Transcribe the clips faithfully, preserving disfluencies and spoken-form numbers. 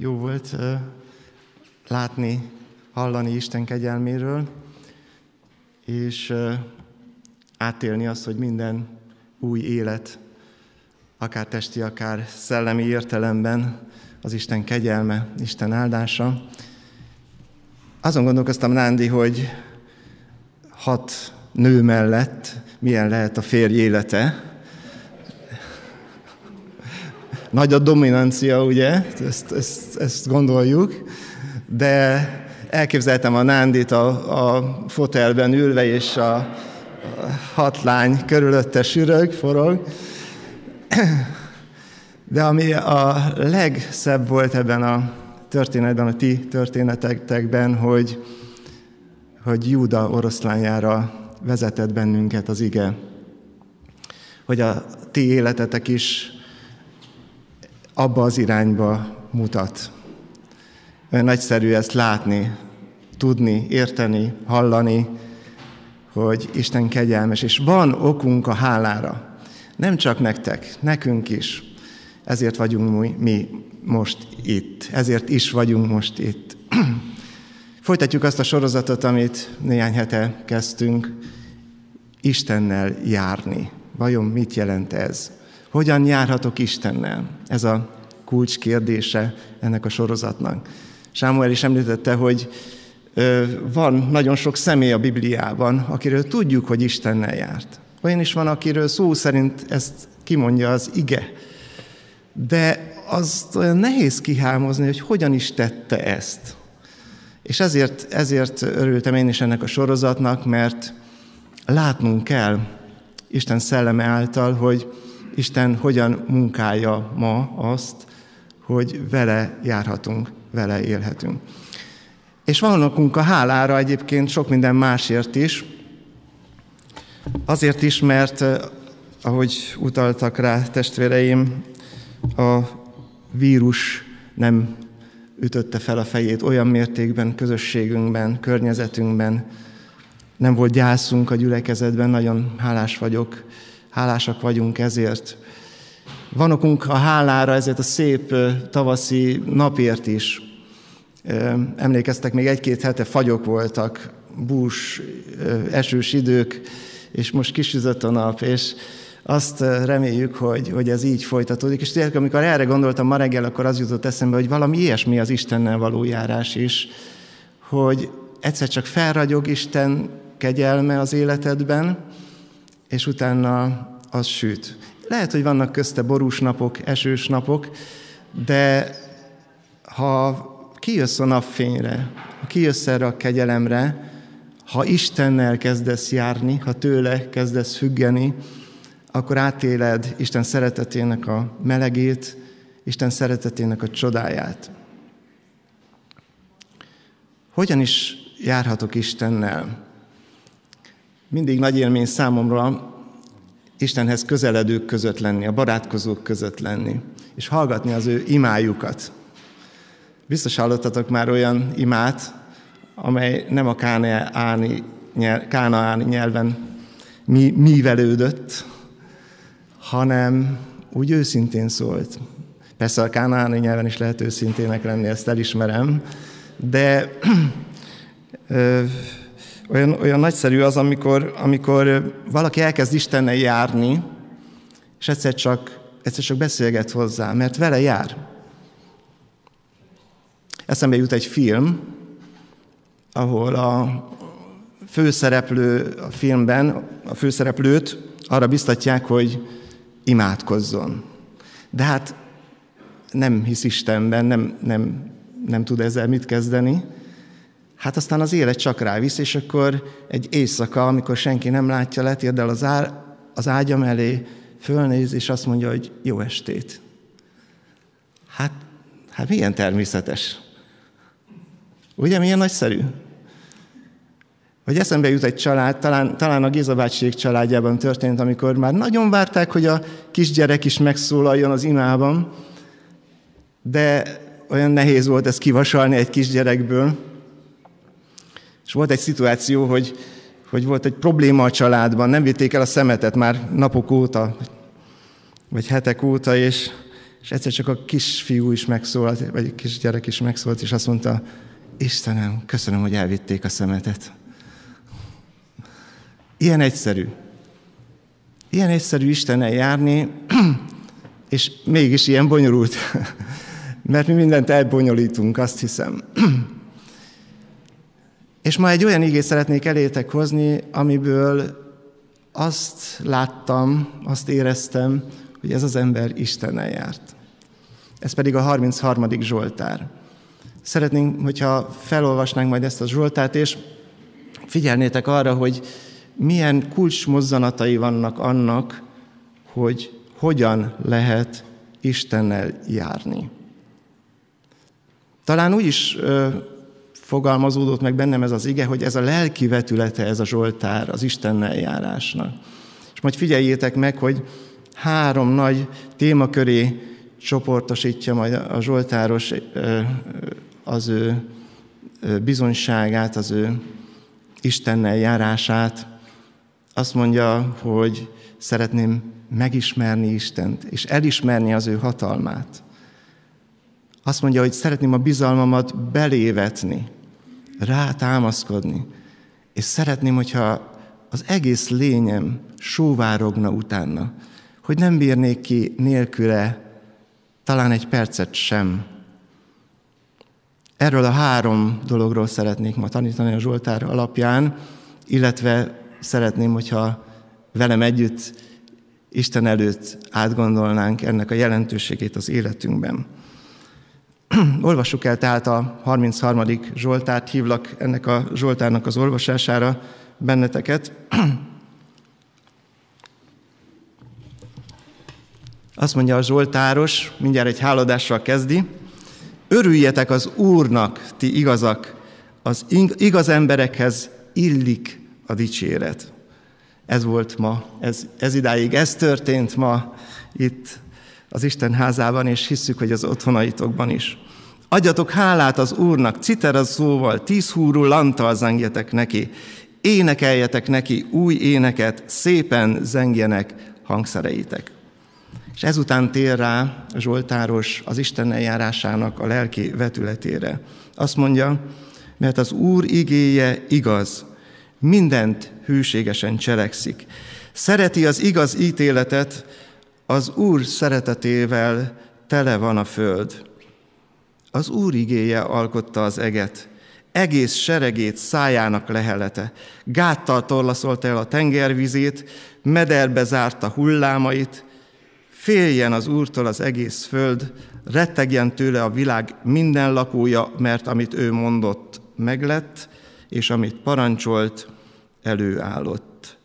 jó volt látni, hallani Isten kegyelméről, és átélni azt, hogy minden új élet, akár testi, akár szellemi értelemben az Isten kegyelme, Isten áldása. Azon gondolkoztam, Nándi, hogy hat nő mellett milyen lehet a férj élete. Nagy a dominancia, ugye? Ezt, ezt, ezt gondoljuk. De elképzeltem a Nándit a, a fotelben ülve, és a, a hat lány körülötte sürög, forog. De ami a legszebb volt ebben a történetben, a ti történetekben, hogy, hogy Júda oroszlányára vezetett bennünket az ige. Hogy a ti életetek is abba az irányba mutat. Olyan nagyszerű ezt látni, tudni, érteni, hallani, hogy Isten kegyelmes, és van okunk a hálára. Nem csak nektek, nekünk is. Ezért vagyunk mi most itt. Ezért is vagyunk most itt. Folytatjuk azt a sorozatot, amit néhány hete kezdtünk, Istennel járni. Vajon mit jelent ez? Hogyan járhatok Istennel? Ez a kulcs kérdése ennek a sorozatnak. Sámuel is említette, hogy van nagyon sok személy a Bibliában, akiről tudjuk, hogy Istennel járt. Olyan is van, akiről szó szerint ezt kimondja az ige. De azt olyan nehéz kihámozni, hogy hogyan is tette ezt. És ezért, ezért örültem én is ennek a sorozatnak, mert látnunk kell Isten szelleme által, hogy Isten hogyan munkálja ma azt, hogy vele járhatunk, vele élhetünk. És van okunk a hálára egyébként sok minden másért is. Azért is, mert ahogy utaltak rá testvéreim, a vírus nem ütötte fel a fejét olyan mértékben, közösségünkben, környezetünkben. Nem volt gyászunk a gyülekezetben, nagyon hálás vagyok, hálásak vagyunk ezért. Van okunk a hálára ezért a szép tavaszi napért is. Emlékeztek, még egy-két hete fagyok voltak, bús, esős idők, és most kisüzött a nap, és azt reméljük, hogy, hogy ez így folytatódik. És tényleg, amikor erre gondoltam ma reggel, akkor az jutott eszembe, hogy valami ilyesmi az Istennel való járás is, hogy egyszer csak felragyog Isten kegyelme az életedben, és utána az süt. Lehet, hogy vannak közte borús napok, esős napok, de ha kijössz a napfényre, ha kijössz erre a kegyelemre, ha Istennel kezdesz járni, ha tőle kezdesz függeni, akkor átéled Isten szeretetének a melegét, Isten szeretetének a csodáját. Hogyan is járhatok Istennel? Mindig nagy élmény számomra Istenhez közeledők között lenni, a barátkozók között lenni, és hallgatni az ő imájukat. Biztos hallottatok már olyan imát, amely nem a kánaáni nyelven, nyelven mi, mívelődött, hanem úgy őszintén szólt. Persze a kánaáni nyelven is lehet őszintének lenni, ezt elismerem, de ö, olyan, olyan nagyszerű az, amikor, amikor valaki elkezd Istennel járni, és egyszer csak, egyszer csak beszélget hozzá, mert vele jár. Eszembe jut egy film, ahol a főszereplő a filmben, a főszereplőt arra biztatják, hogy imádkozzon. De hát nem hisz Istenben, nem, nem, nem tud ezzel mit kezdeni. Hát aztán az élet csak rávisz, és akkor egy éjszaka, amikor senki nem látja, letérdel az, á, az ágya mellé, fölnéz, és azt mondja, hogy jó estét. Hát, hát milyen természetes. Ugye, milyen nagyszerű? Vagy eszembe jut egy család, talán, talán a Géza bácsiék családjában történt, amikor már nagyon várták, hogy a kisgyerek is megszólaljon az imában, de olyan nehéz volt ezt kivasalni egy kisgyerekből. És volt egy szituáció, hogy, hogy volt egy probléma a családban, nem vitték el a szemetet már napok óta, vagy hetek óta, és, és egyszer csak a kisfiú is megszólalt, vagy a kisgyerek is megszólalt, és azt mondta, Istenem, köszönöm, hogy elvitték a szemetet. Ilyen egyszerű. Ilyen egyszerű Istennel járni, és mégis ilyen bonyolult. Mert mi mindent elbonyolítunk, azt hiszem. És ma egy olyan igét szeretnék elétek hozni, amiből azt láttam, azt éreztem, hogy ez az ember Istennel járt. Ez pedig a harmincharmadik Zsoltár. Szeretnénk, hogyha felolvasnánk majd ezt a Zsoltárt, és figyelnétek arra, hogy milyen kulcsmozzanatai vannak annak, hogy hogyan lehet Istennel járni. Talán úgy is ö, fogalmazódott meg bennem ez az ige, hogy ez a lelki vetülete, ez a Zsoltár, az Istennel járásnak. És majd figyeljétek meg, hogy három nagy témaköré csoportosítja majd a Zsoltáros ö, az ő bizonyságát, az ő Istennel járását. Azt mondja, hogy szeretném megismerni Istent, és elismerni az ő hatalmát. Azt mondja, hogy szeretném a bizalmamat belévetni, rátámaszkodni, és szeretném, hogyha az egész lényem sóvárogna utána, hogy nem bírnék ki nélküle talán egy percet sem. Erről a három dologról szeretnék ma tanítani a Zsoltár alapján, illetve szeretném, hogyha velem együtt Isten előtt átgondolnánk ennek a jelentőségét az életünkben. Olvassuk el tehát a harmincharmadik Zsoltárt, hívlak ennek a Zsoltárnak az olvasására benneteket. Azt mondja a Zsoltáros, mindjárt egy háladással kezdi. Örüljetek az Úrnak, ti igazak, az igaz emberekhez illik a dicséret. Ez volt ma, ez, ez idáig, ez történt ma itt az Isten házában, és hisszük, hogy az otthonaitokban is. Adjatok hálát az Úrnak, citeraz szóval, tízhúrú lantal zengjetek neki, énekeljetek neki új éneket, szépen zengjenek hangszereitek. És ezután tér rá a Zsoltáros az Istennel járásának a lelki vetületére. Azt mondja, mert az Úr igéje igaz, mindent hűségesen cselekszik. Szereti az igaz ítéletet, az Úr szeretetével tele van a föld. Az Úr igéje alkotta az eget, egész seregét szájának lehelete. Gáttal torlaszolta el a tengervizét, mederbe zárta hullámait. Féljen az Úrtól az egész föld, rettegjen tőle a világ minden lakója, mert amit ő mondott, meglett, és amit parancsolt, előállott.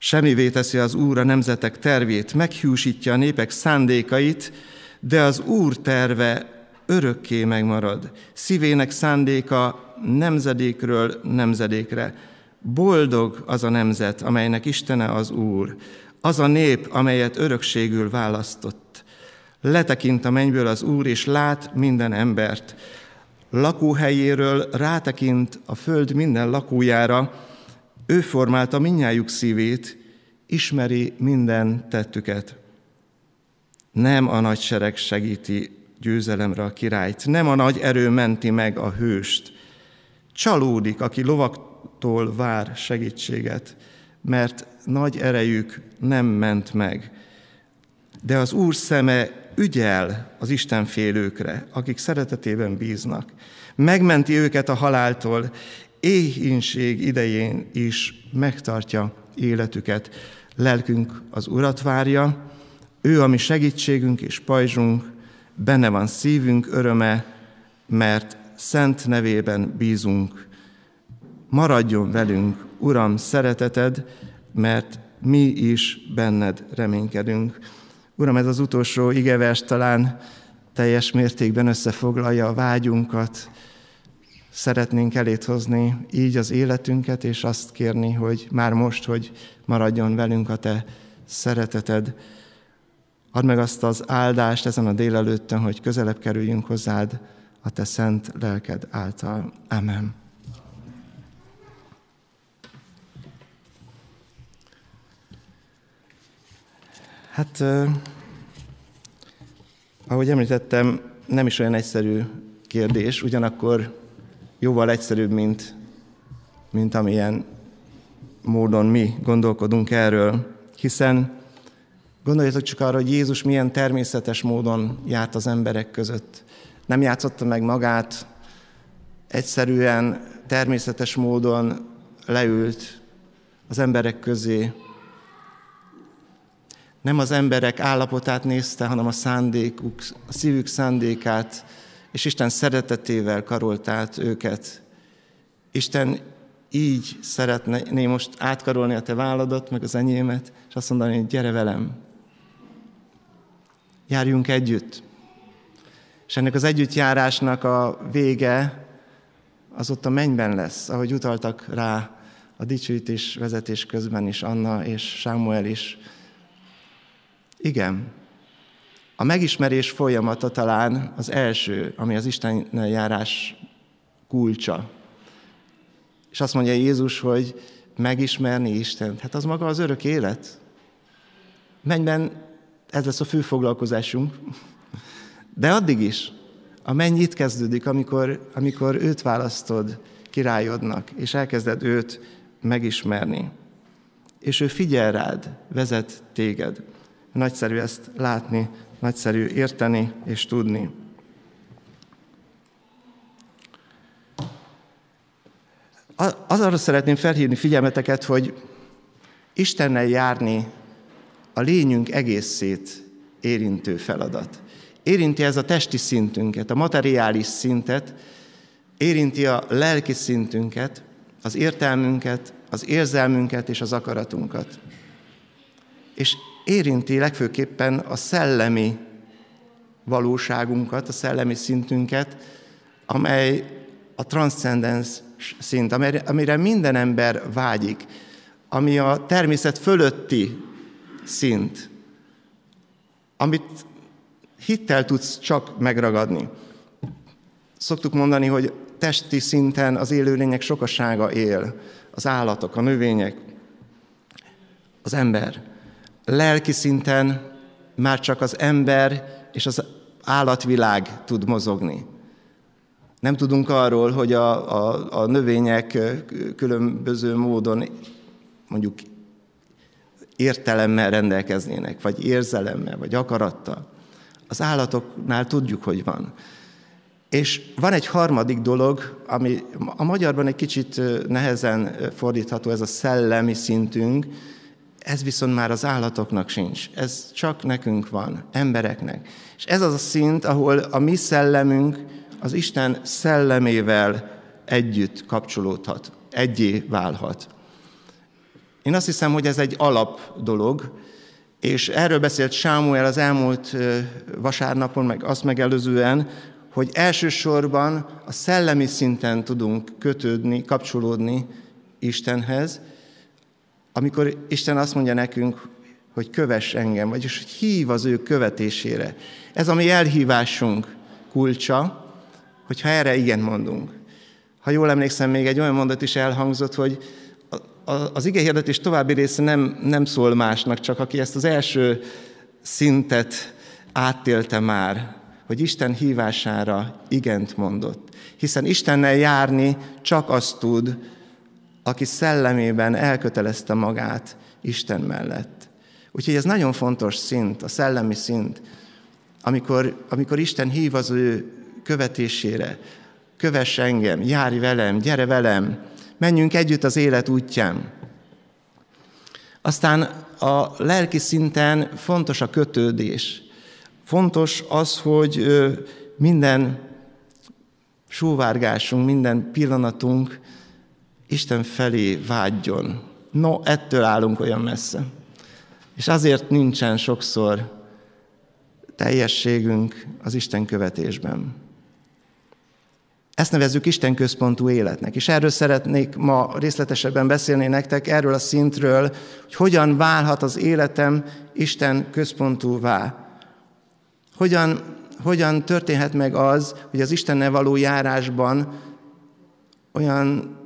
Semmivé teszi az Úr a nemzetek tervét, meghiúsítja a népek szándékait, de az Úr terve örökké megmarad. Szívének szándéka nemzedékről nemzedékre. Boldog az a nemzet, amelynek Istene az Úr, az a nép, amelyet örökségül választott. Letekint a mennyből az Úr, és lát minden embert. Lakóhelyéről rátekint a föld minden lakójára, ő formálta mindnyájuk szívét, ismeri minden tettüket. Nem a nagy sereg segíti győzelemre a királyt, nem a nagy erő menti meg a hőst. Csalódik, aki lovaktól vár segítséget, mert nagy erejük nem ment meg. De az Úr szeme ügyel az istenfélőkre, akik szeretetében bíznak. Megmenti őket a haláltól, éhínség idején is megtartja életüket. Lelkünk az Urat várja, ő a mi segítségünk és pajzsunk, benne van szívünk öröme, mert szent nevében bízunk. Maradjon velünk, Uram, szereteted, mert mi is benned reménykedünk. Uram, ez az utolsó igevers talán teljes mértékben összefoglalja a vágyunkat. Szeretnénk elét hozni így az életünket, és azt kérni, hogy már most, hogy maradjon velünk a te szereteted. Add meg azt az áldást ezen a délelőttön, hogy közelebb kerüljünk hozzád a te szent lelked által. Amen. Hát Ahogy említettem, nem is olyan egyszerű kérdés, ugyanakkor jóval egyszerűbb, mint, mint amilyen módon mi gondolkodunk erről. Hiszen gondoljatok csak arra, hogy Jézus milyen természetes módon járt az emberek között. Nem játszotta meg magát, egyszerűen, természetes módon leült az emberek közé. Nem az emberek állapotát nézte, hanem a szándékuk, a szívük szándékát, és Isten szeretetével karolt át őket. Isten így szeretné most átkarolni a te válladat, meg az enyémet, és azt mondani, hogy gyere velem, járjunk együtt. És ennek az együttjárásnak a vége az ott a mennyben lesz, ahogy utaltak rá a dicsőítés vezetés közben is Anna és Sámuel is. Igen, a megismerés folyamata talán az első, ami az Istennel járás kulcsa. És azt mondja Jézus, hogy megismerni Istent, hát az maga az örök élet. Mennyben ez lesz a fő foglalkozásunk, de addig is. A menny itt kezdődik, amikor, amikor őt választod királyodnak, és elkezded őt megismerni. És ő figyel rád, vezet téged. Nagyszerű ezt látni, nagyszerű érteni és tudni. Az arra szeretném felhívni figyelmeteket, hogy Istennel járni a lényünk egészét érintő feladat. Érinti ez a testi szintünket, a materiális szintet, érinti a lelki szintünket, az értelmünket, az érzelmünket és az akaratunkat. És érinti legfőképpen a szellemi valóságunkat, a szellemi szintünket, amely a transzcendens szint, amire minden ember vágyik, ami a természet fölötti szint, amit hittel tudsz csak megragadni. Szoktuk mondani, hogy testi szinten az élőlények sokasága él, az állatok, a növények, az ember. Lelki szinten már csak az ember és az állatvilág tud mozogni. Nem tudunk arról, hogy a, a, a növények különböző módon mondjuk értelemmel rendelkeznének, vagy érzelemmel, vagy akarattal. Az állatoknál tudjuk, hogy van. És van egy harmadik dolog, ami a magyarban egy kicsit nehezen fordítható, ez a szellemi szintünk, ez viszont már az állatoknak sincs, ez csak nekünk van, embereknek. És ez az a szint, ahol a mi szellemünk az Isten szellemével együtt kapcsolódhat, egyé válhat. Én azt hiszem, hogy ez egy alap dolog, és erről beszélt Sámuel az elmúlt vasárnapon, meg azt megelőzően, hogy elsősorban a szellemi szinten tudunk kötődni, kapcsolódni Istenhez, amikor Isten azt mondja nekünk, hogy kövess engem, vagyis hogy hív az ő követésére. Ez a mi elhívásunk kulcsa, hogyha erre igen mondunk. Ha jól emlékszem, még egy olyan mondat is elhangzott, hogy az igehirdetés további része nem, nem szól másnak, csak aki ezt az első szintet átélte már, hogy Isten hívására igent mondott. Hiszen Istennel járni csak azt tud, aki szellemében elkötelezte magát Isten mellett. Úgyhogy ez nagyon fontos szint, a szellemi szint, amikor, amikor Isten hív az ő követésére. Kövess engem, járj velem, gyere velem, menjünk együtt az élet útján. Aztán a lelki szinten fontos a kötődés. Fontos az, hogy minden sóvárgásunk, minden pillanatunk Isten felé vágyjon. No, ettől állunk olyan messze. És azért nincsen sokszor teljességünk az Isten követésben. Ezt nevezzük Isten központú életnek. És erről szeretnék ma részletesebben beszélni nektek, erről a szintről, hogy hogyan válhat az életem Isten központúvá. Hogyan, hogyan történhet meg az, hogy az Istennel való járásban olyan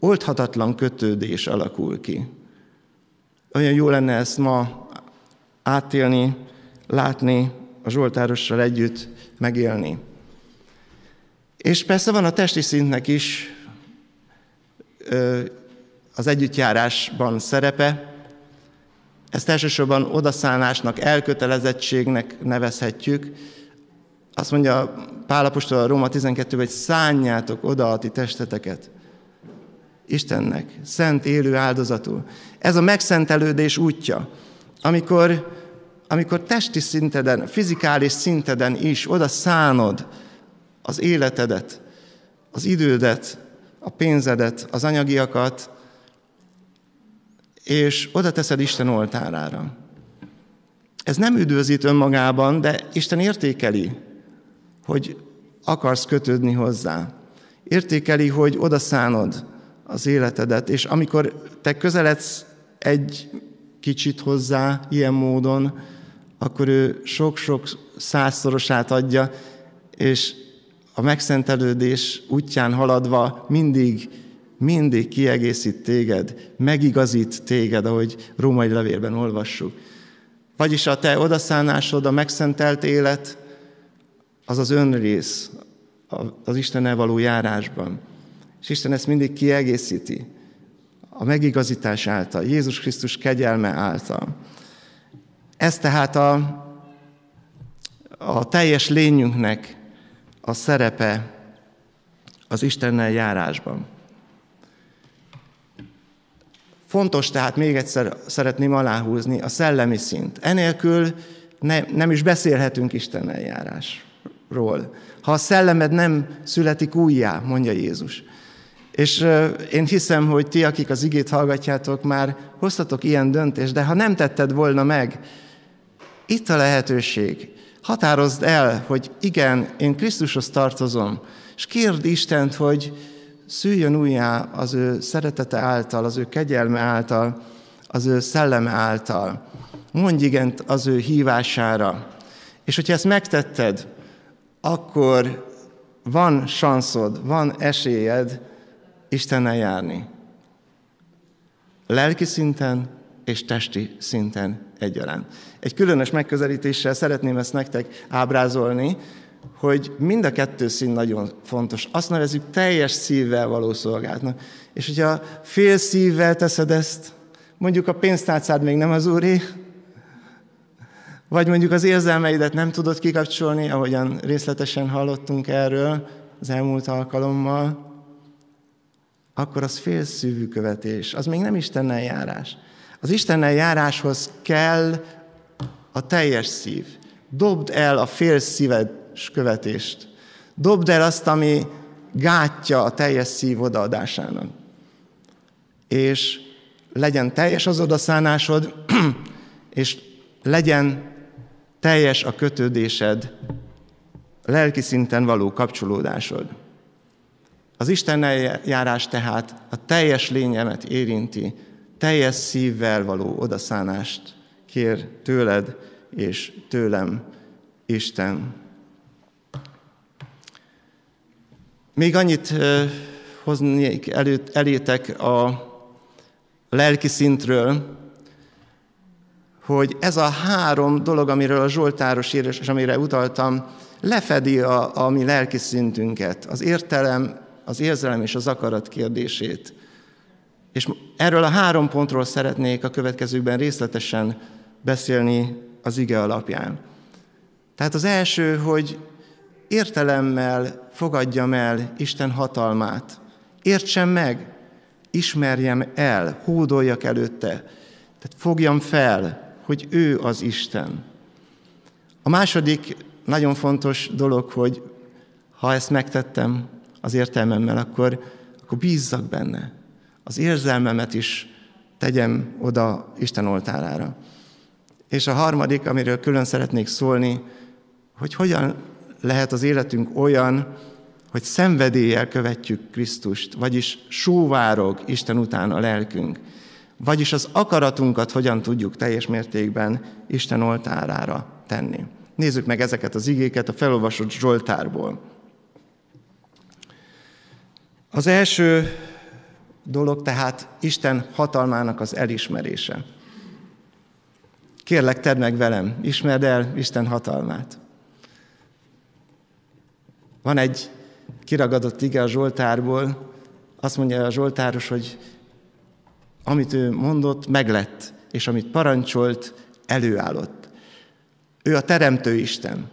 oldhatatlan kötődés alakul ki. Olyan jó lenne ezt ma átélni, látni, a zsoltárossal együtt megélni. És persze van a testi szintnek is az együttjárásban szerepe. Ezt elsősorban odaszállásnak, elkötelezettségnek nevezhetjük. Azt mondja Pál apostol a Róma tizenkettőben, hogy szánjátok oda a ti testeteket Istennek, szent élő áldozatul. Ez a megszentelődés útja, amikor, amikor testi szinteden, fizikális szinteden is oda szánod az életedet, az idődet, a pénzedet, az anyagiakat, és oda teszed Isten oltárára. Ez nem üdvözít önmagában, de Isten értékeli, hogy akarsz kötődni hozzá. Értékeli, hogy odaszánod az életedet, és amikor te közeledsz egy kicsit hozzá ilyen módon, akkor ő sok-sok százszorosát adja, és a megszentelődés útján haladva mindig, mindig kiegészít téged, megigazít téged, ahogy római levélben olvassuk. Vagyis a te odaszánásod, a megszentelt élet, az az önrész az Istennel való járásban. És Isten ezt mindig kiegészíti a megigazítás által, Jézus Krisztus kegyelme által. Ez tehát a, a teljes lényünknek a szerepe az Istennel járásban. Fontos tehát, még egyszer szeretném aláhúzni, a szellemi szint. Enélkül ne, nem is beszélhetünk Istennel járásról. Ha a szellemed nem születik újjá, mondja Jézus. És én hiszem, hogy ti, akik az igét hallgatjátok, már hoztatok ilyen döntést, de ha nem tetted volna meg, itt a lehetőség. Határozd el, hogy igen, én Krisztushoz tartozom, és kérd Istent, hogy szüljön újjá az ő szeretete által, az ő kegyelme által, az ő szelleme által. Mondj igent az ő hívására. És hogyha ezt megtetted, akkor van sanszod, van esélyed Istennel járni. Lelki szinten és testi szinten egyaránt. Egy különös megközelítéssel szeretném ezt nektek ábrázolni, hogy mind a kettő szín nagyon fontos. Azt nevezzük teljes szívvel való szolgálatnak. És hogyha fél szívvel teszed ezt, mondjuk a pénztárcád még nem az úré, vagy mondjuk az érzelmeidet nem tudod kikapcsolni, ahogyan részletesen hallottunk erről az elmúlt alkalommal, akkor az félszívű követés, az még nem Istennel járás. Az Istennel járáshoz kell a teljes szív. Dobd el a félszíves követést. Dobd el azt, ami gátja a teljes szív odaadásának. És legyen teljes az odaszánásod, és legyen teljes a kötődésed, lelki szinten való kapcsolódásod. Az Istennel járás tehát a teljes lényemet érinti, teljes szívvel való odaszánást kér tőled és tőlem, Isten. Még annyit hoznék elétek a lelki szintről, hogy ez a három dolog, amiről a zsoltáros ír, és amire utaltam, lefedi a, a mi lelki szintünket, az értelem, az érzelem és az akarat kérdését. És erről a három pontról szeretnék a következőkben részletesen beszélni az ige alapján. Tehát az első, hogy értelemmel fogadjam el Isten hatalmát. Értsem meg, ismerjem el, hódoljak előtte. Tehát fogjam fel, hogy ő az Isten. A második nagyon fontos dolog, hogy ha ezt megtettem az értelmemmel, akkor, akkor bízzak benne. Az érzelmemet is tegyem oda Isten oltárára. És a harmadik, amiről külön szeretnék szólni, hogy hogyan lehet az életünk olyan, hogy szenvedéllyel követjük Krisztust, vagyis sóvárog Isten után a lelkünk, vagyis az akaratunkat hogyan tudjuk teljes mértékben Isten oltárára tenni. Nézzük meg ezeket az igéket a felolvasott Zsoltárból. Az első dolog tehát Isten hatalmának az elismerése. Kérlek, tedd meg velem, ismerd el Isten hatalmát. Van egy kiragadott ige a Zsoltárból, azt mondja a Zsoltáros, hogy amit ő mondott, meglett, és amit parancsolt, előállott. Ő a teremtő Isten.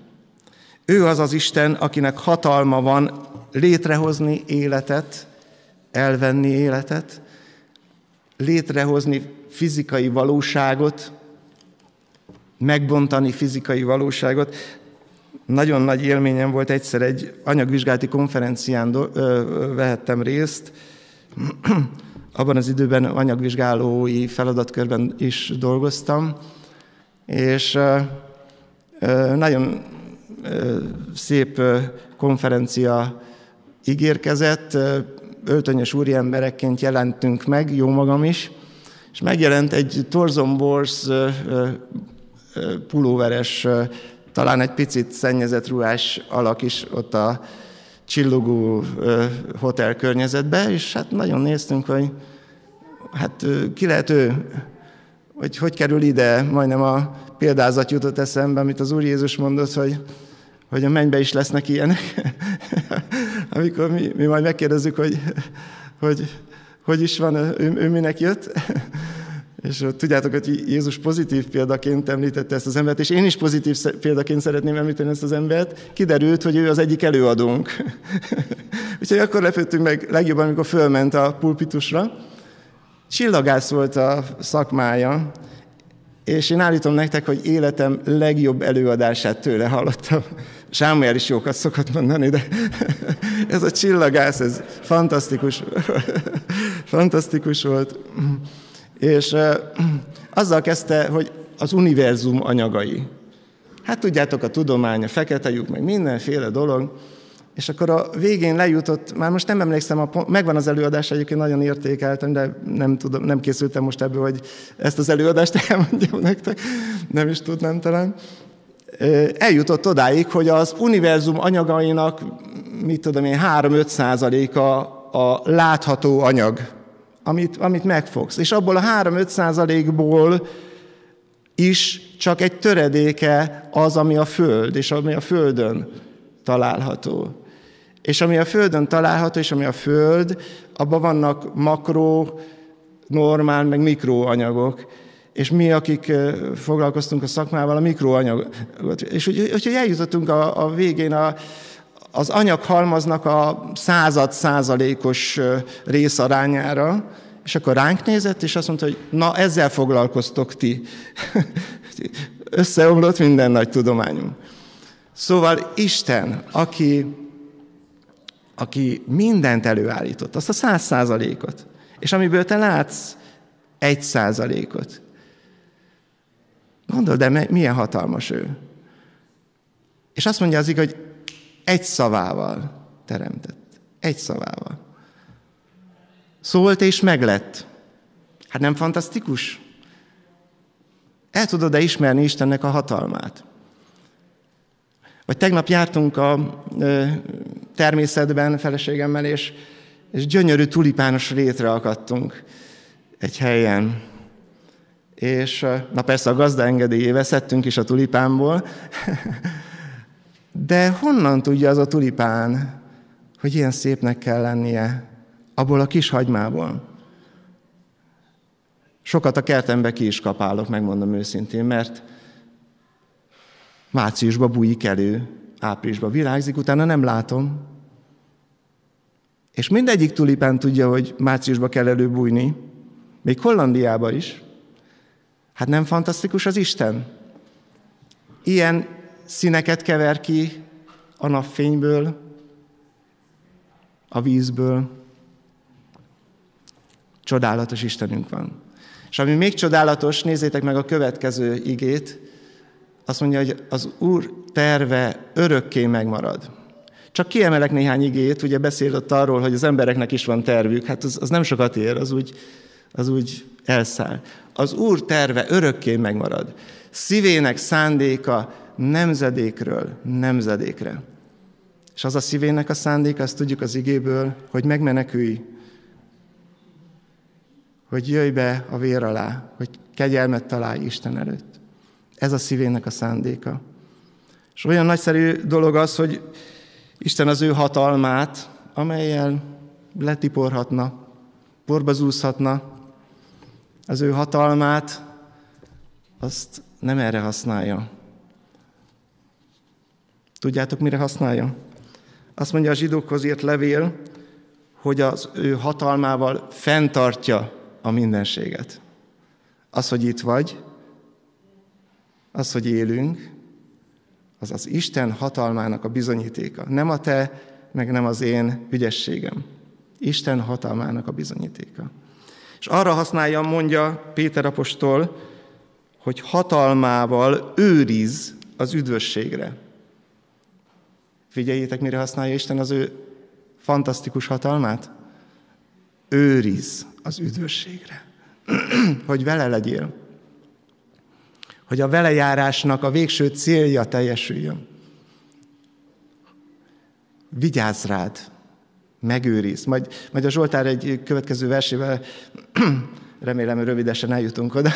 Ő az az Isten, akinek hatalma van létrehozni életet, elvenni életet, létrehozni fizikai valóságot, megbontani fizikai valóságot. Nagyon nagy élményem volt, egyszer egy anyagvizsgálati konferencián vehettem részt. Abban az időben anyagvizsgálói feladatkörben is dolgoztam, és nagyon szép konferencia ígérkezett, öltönyös úriemberekként jelentünk meg, jó magam is, és megjelent egy Torzon Bors pulóveres, talán egy picit szennyezett ruhás alak is ott a csillogó hotel környezetbe, és hát nagyon néztünk, hogy hát ki lehet ő, hogy hogy kerül ide, majdnem a példázat jutott eszembe, amit az Úr Jézus mondott, hogy, hogy a mennybe is lesznek ilyenek. Amikor mi, mi majd megkérdezzük, hogy hogy, hogy is van, ő, ő minek jött. És tudjátok, hogy Jézus pozitív példaként említette ezt az embert, és én is pozitív példaként szeretném említeni ezt az embert. Kiderült, hogy ő az egyik előadónk. Úgyhogy akkor lepődtünk meg legjobban, amikor fölment a pulpitusra. Csillagász volt a szakmája, és én állítom nektek, hogy életem legjobb előadását tőle hallottam. Sámuel is jókat szokott mondani, de ez a csillagász, ez fantasztikus, fantasztikus volt. És azzal kezdte, hogy az univerzum anyagai. Hát tudjátok, a tudomány, a fekete lyuk, meg mindenféle dolog. És akkor a végén lejutott, már most nem emlékszem, a pont, megvan az előadás, egyébként nagyon értékeltem, de nem, tudom, nem készültem most ebből, hogy ezt az előadást elmondjam nektek. Nem is tudnám talán. Eljutott odáig, hogy az univerzum anyagainak, mit tudom én, három-öt százaléka a látható anyag. Amit, amit megfogsz. És abból a három-öt százalékból is csak egy töredéke az, ami a Föld, és ami a Földön található. És ami a Földön található, és ami a Föld, abban vannak makró, normál, meg mikroanyagok. És mi, akik foglalkoztunk a szakmával, a mikroanyagot. És úgy, úgyhogy eljutottunk a, a végén a... az anyaghalmaznak a század százalékos részarányára, és akkor ránk nézett, és azt mondta, hogy na, ezzel foglalkoztok ti. Összeomlott minden nagy tudományunk. Szóval Isten, aki, aki mindent előállított, azt a száz százalékot, és amiből te látsz egy százalékot. Gondold, de milyen hatalmas ő. És azt mondja az igaz, hogy egy szavával teremtett. Egy szavával. Szólt és meglett. Hát nem fantasztikus? El tudod-e ismerni Istennek a hatalmát? Vagy tegnap jártunk a ö, természetben feleségemmel, és, és gyönyörű tulipános rétre akadtunk egy helyen. És na persze a gazda engedélyével szedtünk is a tulipánból, de honnan tudja az a tulipán, hogy ilyen szépnek kell lennie? Abból a kis hagymából. Sokat a kertembe ki is kapálok, megmondom őszintén, mert márciusban bújik elő, áprilisban virágzik, utána nem látom. És mindegyik tulipán tudja, hogy márciusban kell előbújni, még Hollandiában is. Hát nem fantasztikus az Isten? Ilyen színeket kever ki a napfényből, a vízből. Csodálatos Istenünk van. És ami még csodálatos, nézzétek meg a következő igét. Azt mondja, hogy az Úr terve örökké megmarad. Csak kiemelek néhány igét, ugye beszél ott arról, hogy az embereknek is van tervük. Hát az, az nem sokat ér, az úgy, az úgy elszáll. Az Úr terve örökké megmarad. Szívének szándéka nemzedékről nemzedékre. És az a szívének a szándéka, azt tudjuk az igéből, hogy megmenekülj, hogy jöjj be a vér alá, hogy kegyelmet találj Isten előtt. Ez a szívének a szándéka. És olyan nagyszerű dolog az, hogy Isten az ő hatalmát, amellyel letiporhatna, porba zúzhatna, az ő hatalmát, azt nem erre használja. Tudjátok, mire használja? Azt mondja a zsidókhoz írt levél, hogy az ő hatalmával fenntartja a mindenséget. Az, hogy itt vagy, az, hogy élünk, az az Isten hatalmának a bizonyítéka. Nem a te, meg nem az én ügyességem. Isten hatalmának a bizonyítéka. És arra használja, mondja Péter apostol, hogy hatalmával őriz az üdvösségre. Figyeljétek, mire használja Isten az ő fantasztikus hatalmát. Őriz az üdvösségre. Hogy vele legyél. Hogy a velejárásnak a végső célja teljesüljön. Vigyázz rád, megőriz. Majd, majd a Zsoltár egy következő versével, remélem, rövidesen eljutunk oda,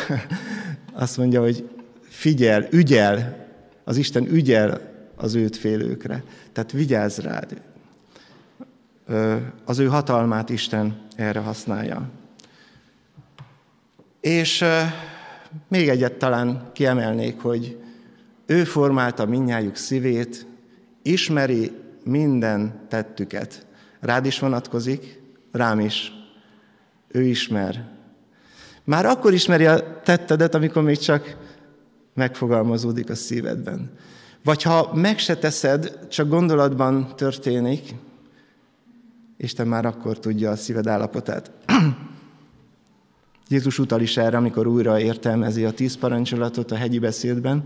azt mondja, hogy figyel, ügyel, az Isten ügyel az őt félőkre. Tehát vigyázz rád. Az ő hatalmát Isten erre használja. És még egyet talán kiemelnék, hogy ő formálta mindnyájuk szívét, ismeri minden tettüket. Rád is vonatkozik, rám is. Ő ismer. Már akkor ismeri a tettedet, amikor még csak megfogalmazódik a szívedben. Vagy ha meg se teszed, csak gondolatban történik, Isten már akkor tudja a szíved állapotát. Jézus utal is erre, amikor újra értelmezi a tíz parancsolatot a hegyi beszédben,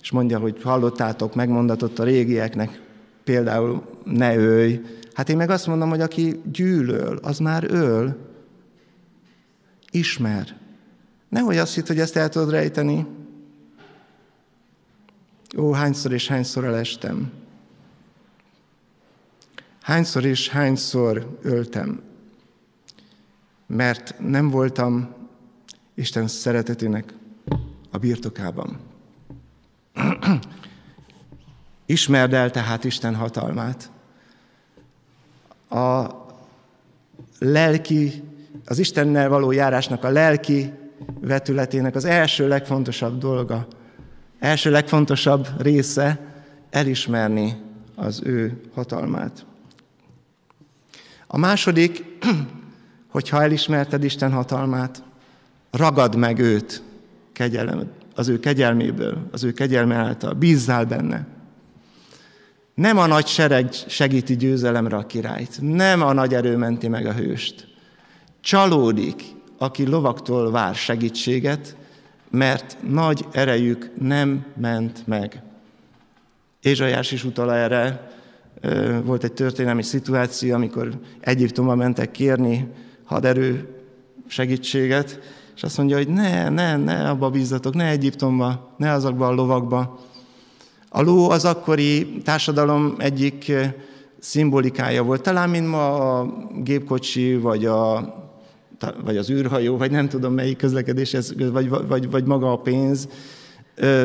és mondja, hogy hallottátok, megmondatott a régieknek, például ne ölj. Hát én meg azt mondom, hogy aki gyűlöl, az már öl. Ismer. Nehogy azt hitt, hogy ezt el tudod rejteni. Ó, hányszor és hányszor elestem. Hányszor és hányszor öltem. Mert nem voltam Isten szeretetének a birtokában. Ismerd el tehát Isten hatalmát. A lelki, az Istennel való járásnak a lelki vetületének az első legfontosabb dolga, első legfontosabb része elismerni az ő hatalmát. A második, hogyha elismerted Isten hatalmát, ragadd meg őt kegyelem, az ő kegyelméből, az ő kegyelme által, bízzál benne. Nem a nagy sereg segíti győzelemre a királyt, nem a nagy erő menti meg a hőst. Csalódik, aki lovaktól vár segítséget, mert nagy erejük nem ment meg. Ézsaiás is utal erre, volt egy történelmi szituáció, amikor Egyiptomba mentek kérni haderő segítséget, és azt mondja, hogy ne, ne, ne abba bízzatok, ne Egyiptomba, ne azokba a lovakba. A ló az akkori társadalom egyik szimbolikája volt, talán mint ma a gépkocsi, vagy, a, vagy az űrhajó, vagy nem tudom melyik közlekedés, vagy, vagy, vagy maga a pénz.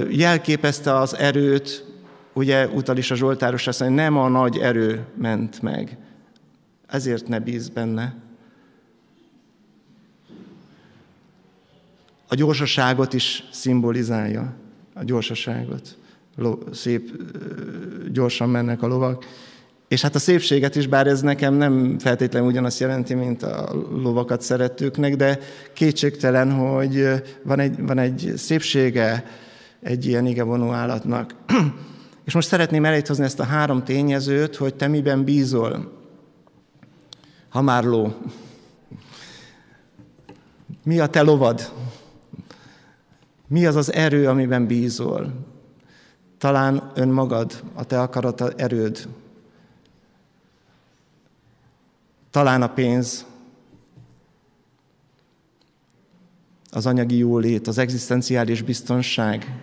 Jelképezte az erőt, ugye utal is a Zsoltáros, azt mondja, nem a nagy erő ment meg. Ezért ne bízz benne. A gyorsaságot is szimbolizálja, a gyorsaságot. Szép, gyorsan mennek a lovak. És hát a szépséget is, bár ez nekem nem feltétlenül ugyanazt jelenti, mint a lovakat szeretőknek, de kétségtelen, hogy van egy, van egy szépsége egy ilyen igevonó állatnak. És most szeretném elhozni ezt a három tényezőt, hogy te miben bízol, ha már ló. Mi a te lovad? Mi az az erő, amiben bízol? Talán önmagad, a te akarata, erőd. Talán a pénz, az anyagi jólét, az egzisztenciális biztonság.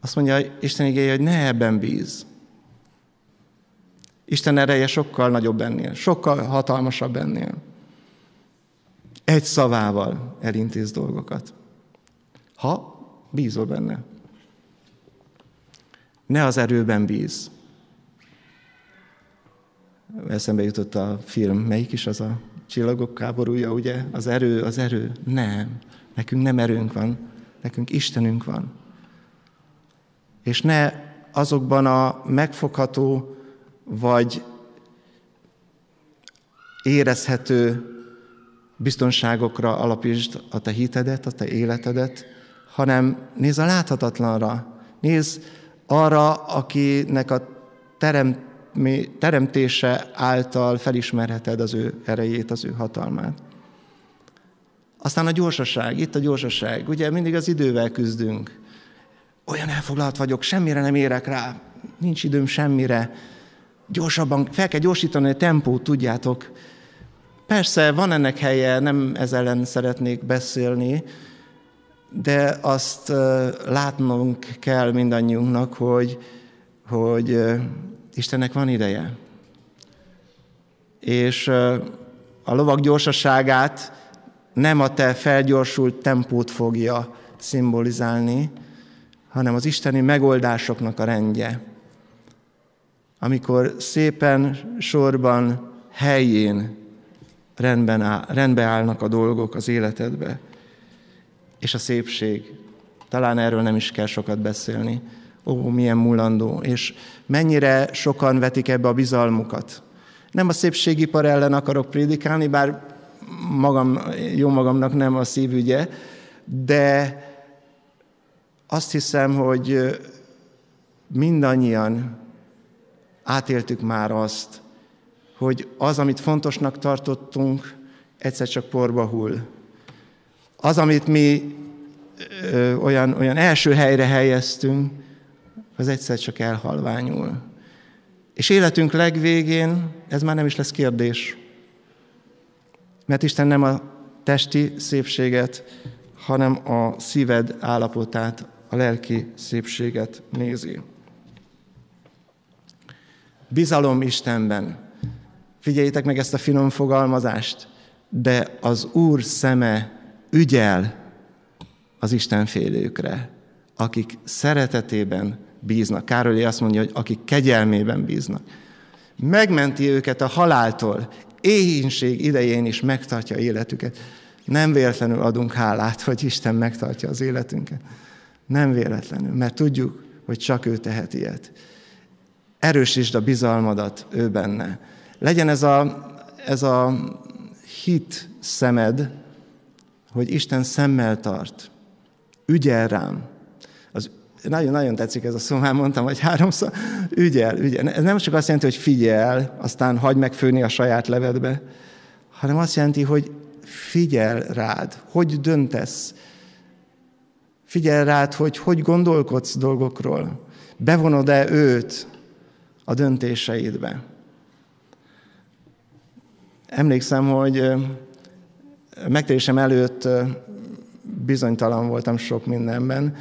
Azt mondja Isten igéje, hogy ne ebben bízz. Isten ereje sokkal nagyobb ennél, sokkal hatalmasabb ennél. Egy szavával elintéz dolgokat. Ha Bízol benne. Ne az erőben bíz. Eszembe jutott a film, melyik is az a Csillagok háborúja, ugye? Az erő, az erő. Nem. Nekünk nem erőnk van. Nekünk Istenünk van. És ne azokban a megfogható, vagy érezhető biztonságokra alapítsd a te hitedet, a te életedet, hanem nézz a láthatatlanra. Nézz arra, akinek a teremtő, teremtése által felismerheted az ő erejét, az ő hatalmát. Aztán a gyorsaság, itt a gyorsaság. Ugye mindig az idővel küzdünk. Olyan elfoglalt vagyok, semmire nem érek rá, nincs időm semmire. Gyorsabban, fel kell gyorsítani a tempót, tudjátok. Persze van ennek helye, nem ez ellen szeretnék beszélni, de azt látnunk kell mindannyiunknak, hogy, hogy Istennek van ideje. És a lovag gyorsaságát nem a te felgyorsult tempót fogja szimbolizálni, hanem az isteni megoldásoknak a rendje. Amikor szépen, sorban, helyén rendben áll, rendbe állnak a dolgok az életedbe. És a szépség. Talán erről nem is kell sokat beszélni. Ó, milyen mulandó, és mennyire sokan vetik ebbe a bizalmukat. Nem a szépségipar ellen akarok prédikálni, bár magam, jó magamnak nem a szívügye, de azt hiszem, hogy mindannyian átéltük már azt, hogy az, amit fontosnak tartottunk, egyszer csak porba hull. Az, amit mi ö, olyan, olyan első helyre helyeztünk, az egyszer csak elhalványul. És életünk legvégén ez már nem is lesz kérdés. Mert Isten nem a testi szépséget, hanem a szíved állapotát, a lelki szépséget nézi. Bizalom Istenben. Figyeljétek meg ezt a finom fogalmazást. De az Úr szeme ügyel az Istenfélőkre, akik szeretetében bíznak. Károlyi azt mondja, hogy akik kegyelmében bíznak. Megmenti őket a haláltól, éhínség idején is megtartja életüket. Nem véletlenül adunk hálát, hogy Isten megtartja az életünket. Nem véletlenül, mert tudjuk, hogy csak ő tehet ilyet. Erősítsd a bizalmadat ő benne. Legyen ez a, ez a hit szemed, hogy Isten szemmel tart. Ügyel rám. Nagyon-nagyon tetszik ez a szó, már mondtam, hogy háromszor. Ügyel, ügyel. Ez nem csak azt jelenti, hogy figyel, aztán hagyd megfőni a saját levedbe, hanem azt jelenti, hogy figyel rád, hogy döntesz. Figyel rád, hogy hogy gondolkodsz dolgokról. Bevonod-e őt a döntéseidbe? Emlékszem, hogy megtérésem előtt bizonytalan voltam sok mindenben,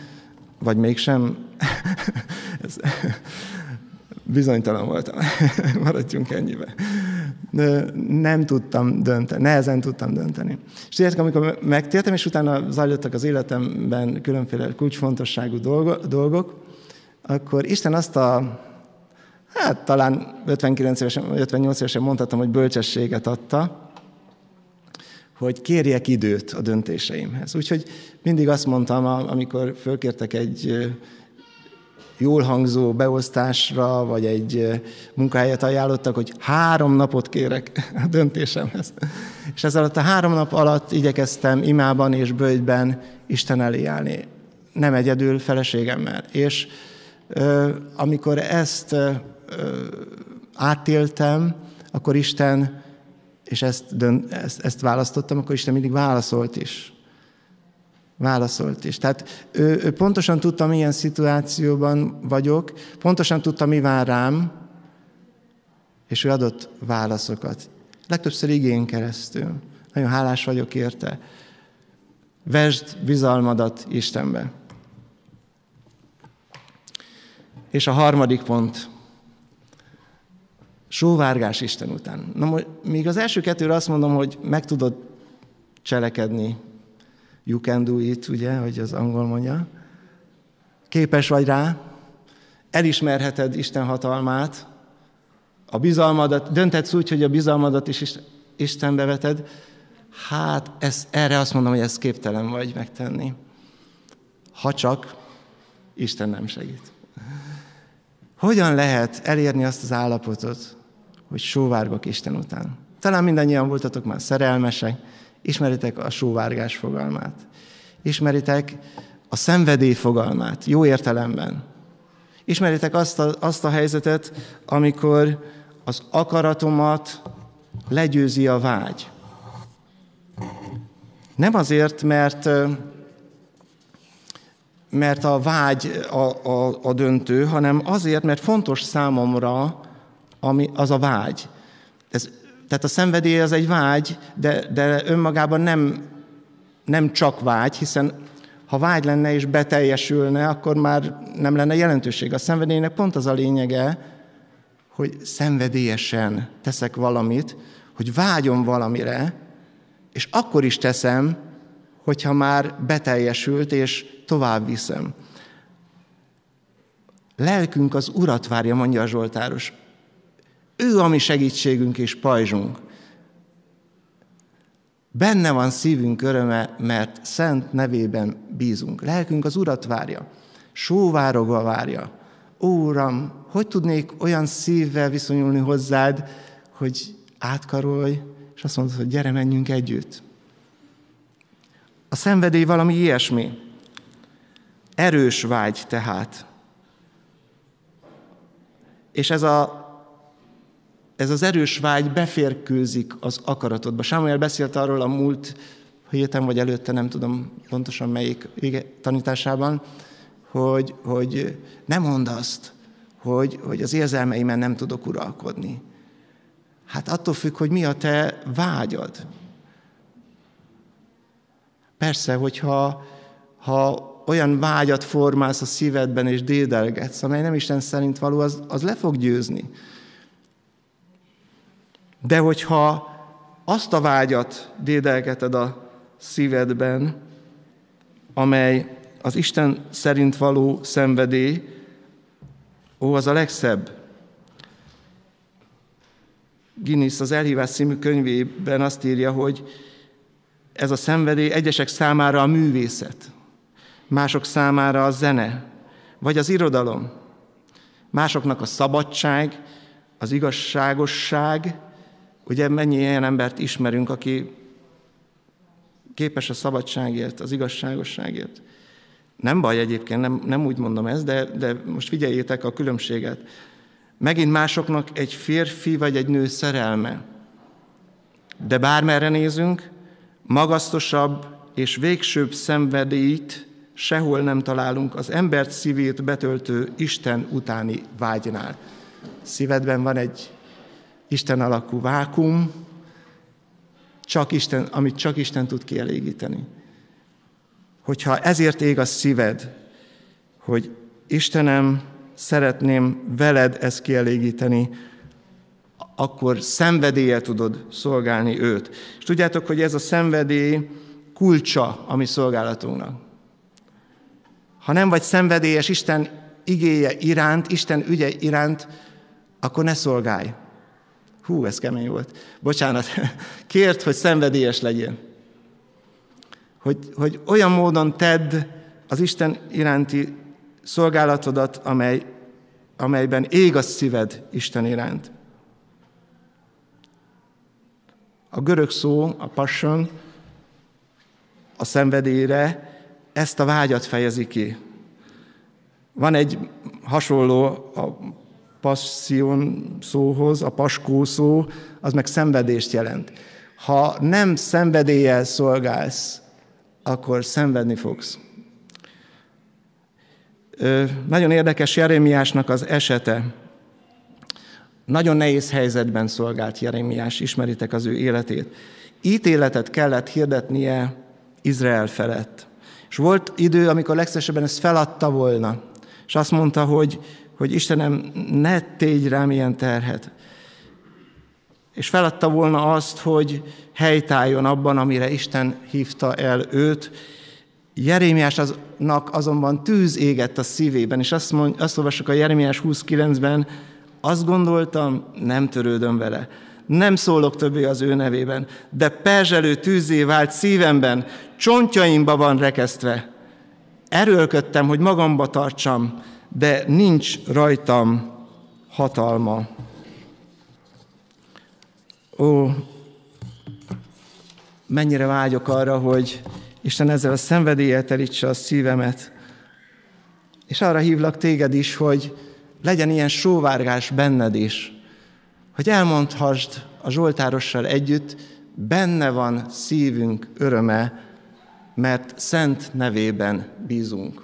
vagy mégsem, bizonytalan voltam, maradjunk ennyibe. Nem tudtam dönteni, nehezen tudtam dönteni. És tudjátok, amikor megtértem, és utána zajlottak az életemben különféle kulcsfontosságú dolgok, akkor Isten azt a, hát talán ötvenkilenc évesen, ötvennyolc évesen mondhatom, hogy bölcsességet adta, hogy kérjek időt a döntéseimhez. Úgyhogy mindig azt mondtam, amikor fölkértek egy jól hangzó beosztásra, vagy egy munkahelyet ajánlottak, hogy három napot kérek a döntésemhez. És ez alatt a három nap alatt igyekeztem imában és böjtben Isten elé állni. Nem egyedül, feleségemmel. És ö, amikor ezt ö, átéltem, akkor Isten... és ezt, dönt, ezt, ezt választottam, akkor Isten mindig válaszolt is. Válaszolt is. Tehát ő, ő pontosan tudta, milyen szituációban vagyok, pontosan tudta, mi vár rám, és ő adott válaszokat. Legtöbbször igén keresztül. Nagyon hálás vagyok érte. Vesd bizalmadat Istenbe. És a harmadik pont. Sóvárgás Isten után. Na most, még az első kettőre azt mondom, hogy meg tudod cselekedni. You can do it, ugye, hogy az angol mondja. képes vagy rá, elismerheted Isten hatalmát, a bizalmadat, döntetsz úgy, hogy a bizalmadat is Istenbe veted, hát ez, erre azt mondom, hogy ezt képtelen vagy megtenni. Ha csak Isten nem segít. Hogyan lehet elérni azt az állapotot, hogy sóvárgok Isten után? Talán mindannyian voltatok már szerelmesek, ismeritek a sóvárgás fogalmát. Ismeritek a szenvedély fogalmát, jó értelemben. Ismeritek azt a, azt a helyzetet, amikor az akaratomat legyőzi a vágy. Nem azért, mert, mert a vágy a, a, a döntő, hanem azért, mert fontos számomra ami, az a vágy. Ez, tehát a szenvedély az egy vágy, de, de önmagában nem, nem csak vágy, hiszen ha vágy lenne és beteljesülne, akkor már nem lenne jelentőség. A szenvedélynek pont az a lényege, hogy szenvedélyesen teszek valamit, hogy vágyom valamire, és akkor is teszem, hogyha már beteljesült, és tovább viszem. Lelkünk az Urat várja, mondja a Zsoltáros. Ő a mi segítségünk és pajzsunk. Benne van szívünk öröme, mert szent nevében bízunk. Lelkünk az Urat várja, sóvárogva várja. Ó, Uram, hogy tudnék olyan szívvel viszonyulni hozzád, hogy átkarolj, és azt mondod, hogy gyere, menjünk együtt. A szenvedély valami ilyesmi. Erős vágy tehát. És ez a Ez az erős vágy beférkőzik az akaratodba. Sámuel beszélt arról a múlt héten, vagy előtte, nem tudom pontosan melyik tanításában, hogy, hogy nem mondd azt, hogy, hogy az érzelmeimen nem tudok uralkodni. Hát attól függ, hogy mi a te vágyad. Persze, hogyha ha olyan vágyat formálsz a szívedben és dédelgetsz, amely nem Isten szerint való, az, az le fog győzni. De hogyha azt a vágyat dédelgeted a szívedben, amely az Isten szerint való szenvedély, ó, az a legszebb. Guinness az Elhívás című könyvében azt írja, hogy ez a szenvedély egyesek számára a művészet, mások számára a zene, vagy az irodalom, másoknak a szabadság, az igazságosság. Ugye mennyi ilyen embert ismerünk, aki képes a szabadságért, az igazságosságért. Nem baj egyébként, nem, nem úgy mondom ezt, de, de most figyeljétek a különbséget. Megint másoknak egy férfi vagy egy nő szerelme. De bármerre nézünk, magasztosabb és végsőbb szenvedélyt sehol nem találunk az embert szívét betöltő Isten utáni vágynál. Szívedben van egy Isten alakú vákum, csak Isten, amit csak Isten tud kielégíteni. Hogyha ezért ég a szíved, hogy Istenem, szeretném veled ezt kielégíteni, akkor szenvedéllyel tudod szolgálni őt. És tudjátok, hogy ez a szenvedély kulcsa a mi szolgálatunknak. Ha nem vagy szenvedélyes Isten igéje iránt, Isten ügye iránt, akkor ne szolgálj. Hú, ez kemény volt. Bocsánat. Kért, hogy szenvedélyes legyél. Hogy, hogy olyan módon tedd az Isten iránti szolgálatodat, amely, amelyben ég a szíved Isten iránt. A görög szó, a passion, a szenvedélyre ezt a vágyat fejezi ki. Van egy hasonló a passzion szóhoz, a paskó szó, az meg szenvedést jelent. Ha nem szenvedéllyel szolgálsz, akkor szenvedni fogsz. Ö, nagyon érdekes Jeremiásnak az esete. Nagyon nehéz helyzetben szolgált Jeremiás, ismeritek az ő életét. Ítéletet kellett hirdetnie Izrael felett. És volt idő, amikor legszívesebben ezt feladta volna. És azt mondta, hogy hogy Istenem, ne tégy rám ilyen terhet. És feladta volna azt, hogy helytálljon abban, amire Isten hívta el őt, Jeremiásnak azonban tűz égett a szívében, és azt, mond, azt olvassuk a Jeremiás huszonkilencben, azt gondoltam, nem törődöm vele, nem szólok többé az ő nevében, de perzselő tűzzé vált szívemben, csontjaimba van rekesztve. Erőlködtem, hogy magamba tartsam, de nincs rajtam hatalma. Ó, mennyire vágyok arra, hogy Isten ezzel a szenvedéllyel terítse a szívemet. És arra hívlak téged is, hogy legyen ilyen sóvárgás benned is. Hogy elmondhassd a Zsoltárossal együtt, benne van szívünk öröme, mert szent nevében bízunk.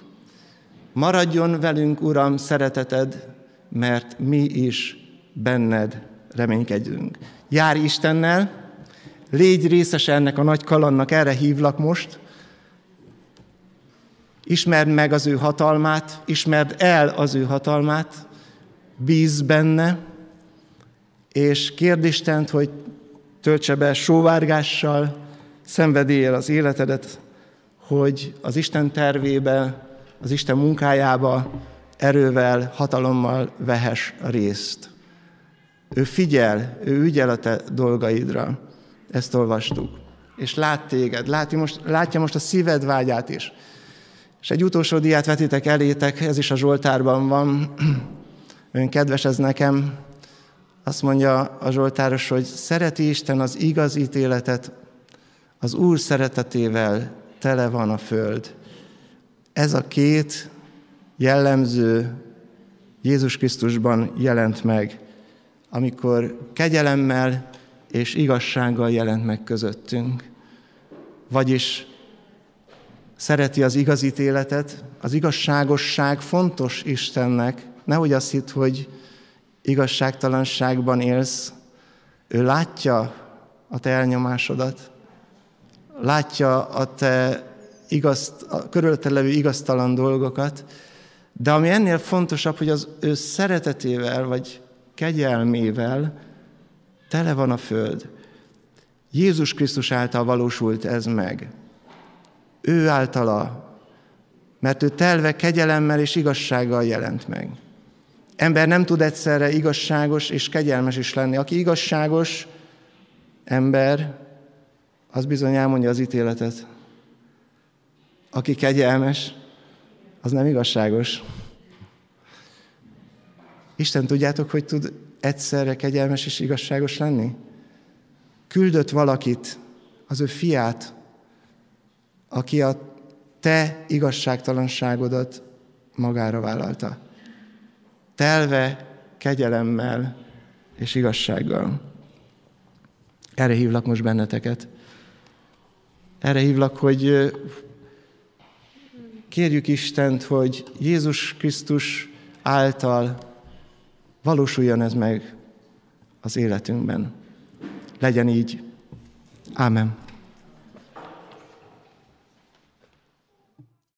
Maradjon velünk, Uram, szereteted, mert mi is benned reménykedünk. Járj Istennel, légy részes ennek a nagy kalandnak, erre hívlak most. Ismerd meg az ő hatalmát, ismerd el az ő hatalmát, bízz benne, és kérd Istent, hogy töltse be sóvárgással, szenvedéllyel az életedet, hogy az Isten tervébe, az Isten munkájába erővel, hatalommal vehess részt. Ő figyel, ő ügyel a te dolgaidra. Ezt olvastuk. És lát téged, látja most, látja most a szíved vágyát is. És egy utolsó diát vetitek elétek, ez is a Zsoltárban van. Ön kedves ez nekem. Azt mondja a Zsoltáros, hogy szereti Isten az igaz ítéletet, az Úr szeretetével tele van a föld. Ez a két jellemző Jézus Krisztusban jelent meg, amikor kegyelemmel és igazsággal jelent meg közöttünk. Vagyis szereti az igaz ítéletet, az igazságosság fontos Istennek, nehogy azt hidd, hogy igazságtalanságban élsz, ő látja a te elnyomásodat, látja a te igaz, a körülötte levő igaztalan dolgokat, de ami ennél fontosabb, hogy az ő szeretetével, vagy kegyelmével tele van a föld. Jézus Krisztus által valósult ez meg. Ő általa, mert ő telve kegyelemmel és igazsággal jelent meg. Ember nem tud egyszerre igazságos és kegyelmes is lenni. Aki igazságos ember, az bizony elmondja az ítéletet. Aki kegyelmes, az nem igazságos. Isten, tudjátok, hogy tud egyszerre kegyelmes és igazságos lenni? Küldött valakit, az ő fiát, aki a te igazságtalanságodat magára vállalta. Telve kegyelemmel és igazsággal. Erre hívlak most benneteket. Erre hívlak, hogy kérjük Istent, hogy Jézus Krisztus által valósuljon ez meg az életünkben. Legyen így. Ámen.